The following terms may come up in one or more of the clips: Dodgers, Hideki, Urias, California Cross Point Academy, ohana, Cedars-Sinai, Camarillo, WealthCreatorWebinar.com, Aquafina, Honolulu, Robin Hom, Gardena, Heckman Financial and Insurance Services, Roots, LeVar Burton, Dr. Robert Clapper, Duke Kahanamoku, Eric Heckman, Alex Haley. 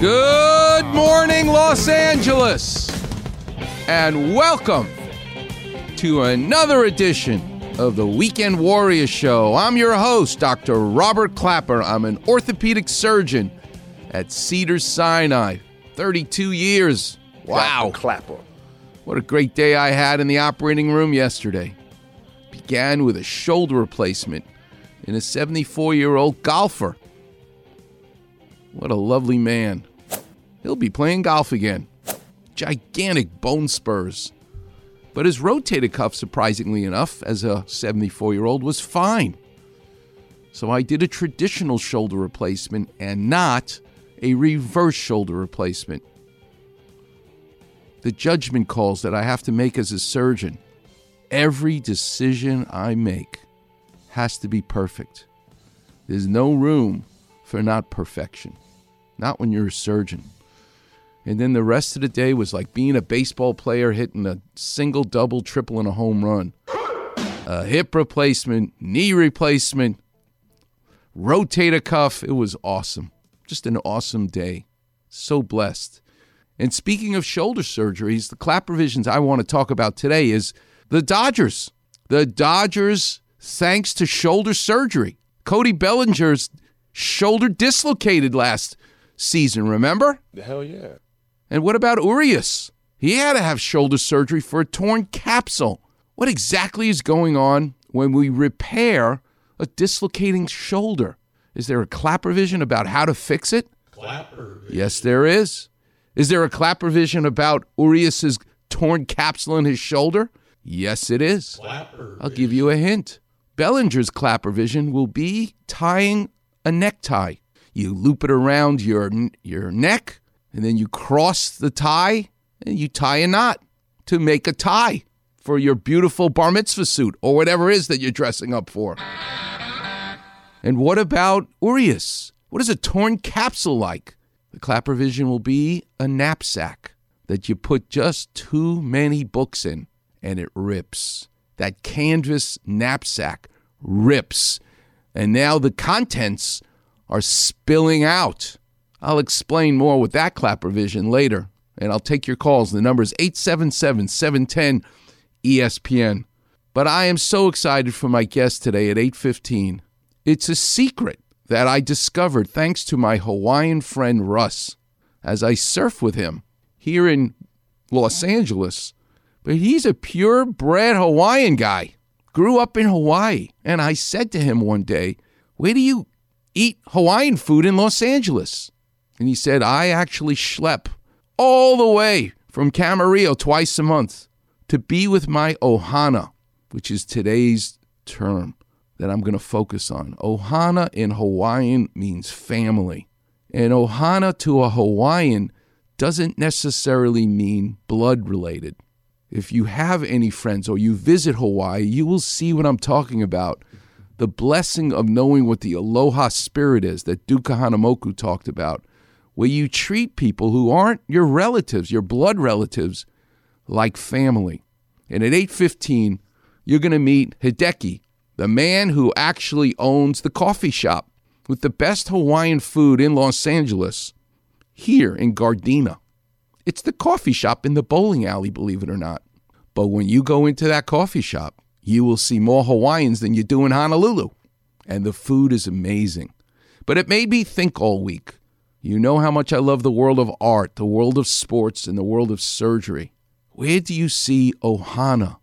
Good morning, Los Angeles, and welcome to another edition of the Weekend Warrior Show. I'm your host, Dr. Robert Clapper. I'm an orthopedic surgeon at Cedars-Sinai, 32 years. Wow. Clapper. What a great day I had in the operating room yesterday. Began with a shoulder replacement in a 74-year-old golfer. What a lovely man. He'll be playing golf again. Gigantic bone spurs. But his rotator cuff, surprisingly enough, as a 74-year-old, was fine. So I did a traditional shoulder replacement and not a reverse shoulder replacement. The judgment calls that I have to make as a surgeon, every decision I make has to be perfect. There's no room for not perfection. Not when you're a surgeon. And then the rest of the day was like being a baseball player hitting a single, double, triple, and a home run. A hip replacement, knee replacement, rotator cuff. It was awesome. Just an awesome day. So blessed. And speaking of shoulder surgeries, the clap revisions I want to talk about today is the Dodgers. The Dodgers, thanks to shoulder surgery. Cody Bellinger's shoulder dislocated last season, remember? Hell yeah. And what about Urias? He had to have shoulder surgery for a torn capsule. What exactly is going on when we repair a dislocating shoulder? Is there a clap revision about how to fix it? Clap revision. Yes, there is. Is there a clap revision about Urias' torn capsule in his shoulder? Yes, it is. Clap revision. I'll give you a hint. Bellinger's clap revision will be tying a necktie. You loop it around your neck, and then you cross the tie, and you tie a knot to make a tie for your beautiful bar mitzvah suit or whatever it is that you're dressing up for. And what about Urias? What is a torn capsule like? The clap revision will be a knapsack that you put just too many books in, and it rips. That canvas knapsack rips. And now the contents are spilling out. I'll explain more with that clap revision later, and I'll take your calls. The number is 877-710-ESPN. But I am so excited for my guest today at 8:15. It's a secret that I discovered thanks to my Hawaiian friend Russ as I surf with him here in Los Angeles. But he's a purebred Hawaiian guy. Grew up in Hawaii, and I said to him one day, where do you eat Hawaiian food in Los Angeles? And he said, I actually schlep all the way from Camarillo twice a month to be with my ohana, which is today's term that I'm going to focus on. Ohana in Hawaiian means family. And ohana to a Hawaiian doesn't necessarily mean blood-related. If you have any friends or you visit Hawaii, you will see what I'm talking about. The blessing of knowing what the aloha spirit is that Duke Kahanamoku talked about, where you treat people who aren't your relatives, your blood relatives, like family. And at 8:15, you're going to meet Hideki, the man who actually owns the coffee shop with the best Hawaiian food in Los Angeles, here in Gardena. It's the coffee shop in the bowling alley, believe it or not. But when you go into that coffee shop, you will see more Hawaiians than you do in Honolulu. And the food is amazing. But it made me think all week. You know how much I love the world of art, the world of sports, and the world of surgery. Where do you see ohana,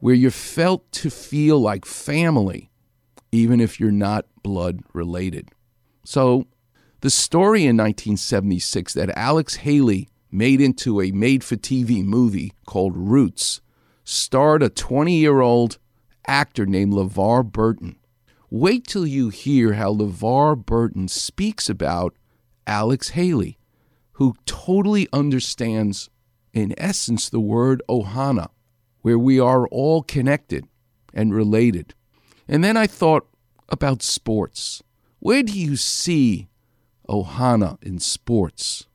where you're felt to feel like family, even if you're not blood related? So the story in 1976 that Alex Haley made into a made-for-TV movie called Roots, starred a 20-year-old actor named LeVar Burton. Wait till you hear how LeVar Burton speaks about Alex Haley, who totally understands, in essence, the word ohana, where we are all connected and related. And then I thought about sports. Where do you see ohana in sports?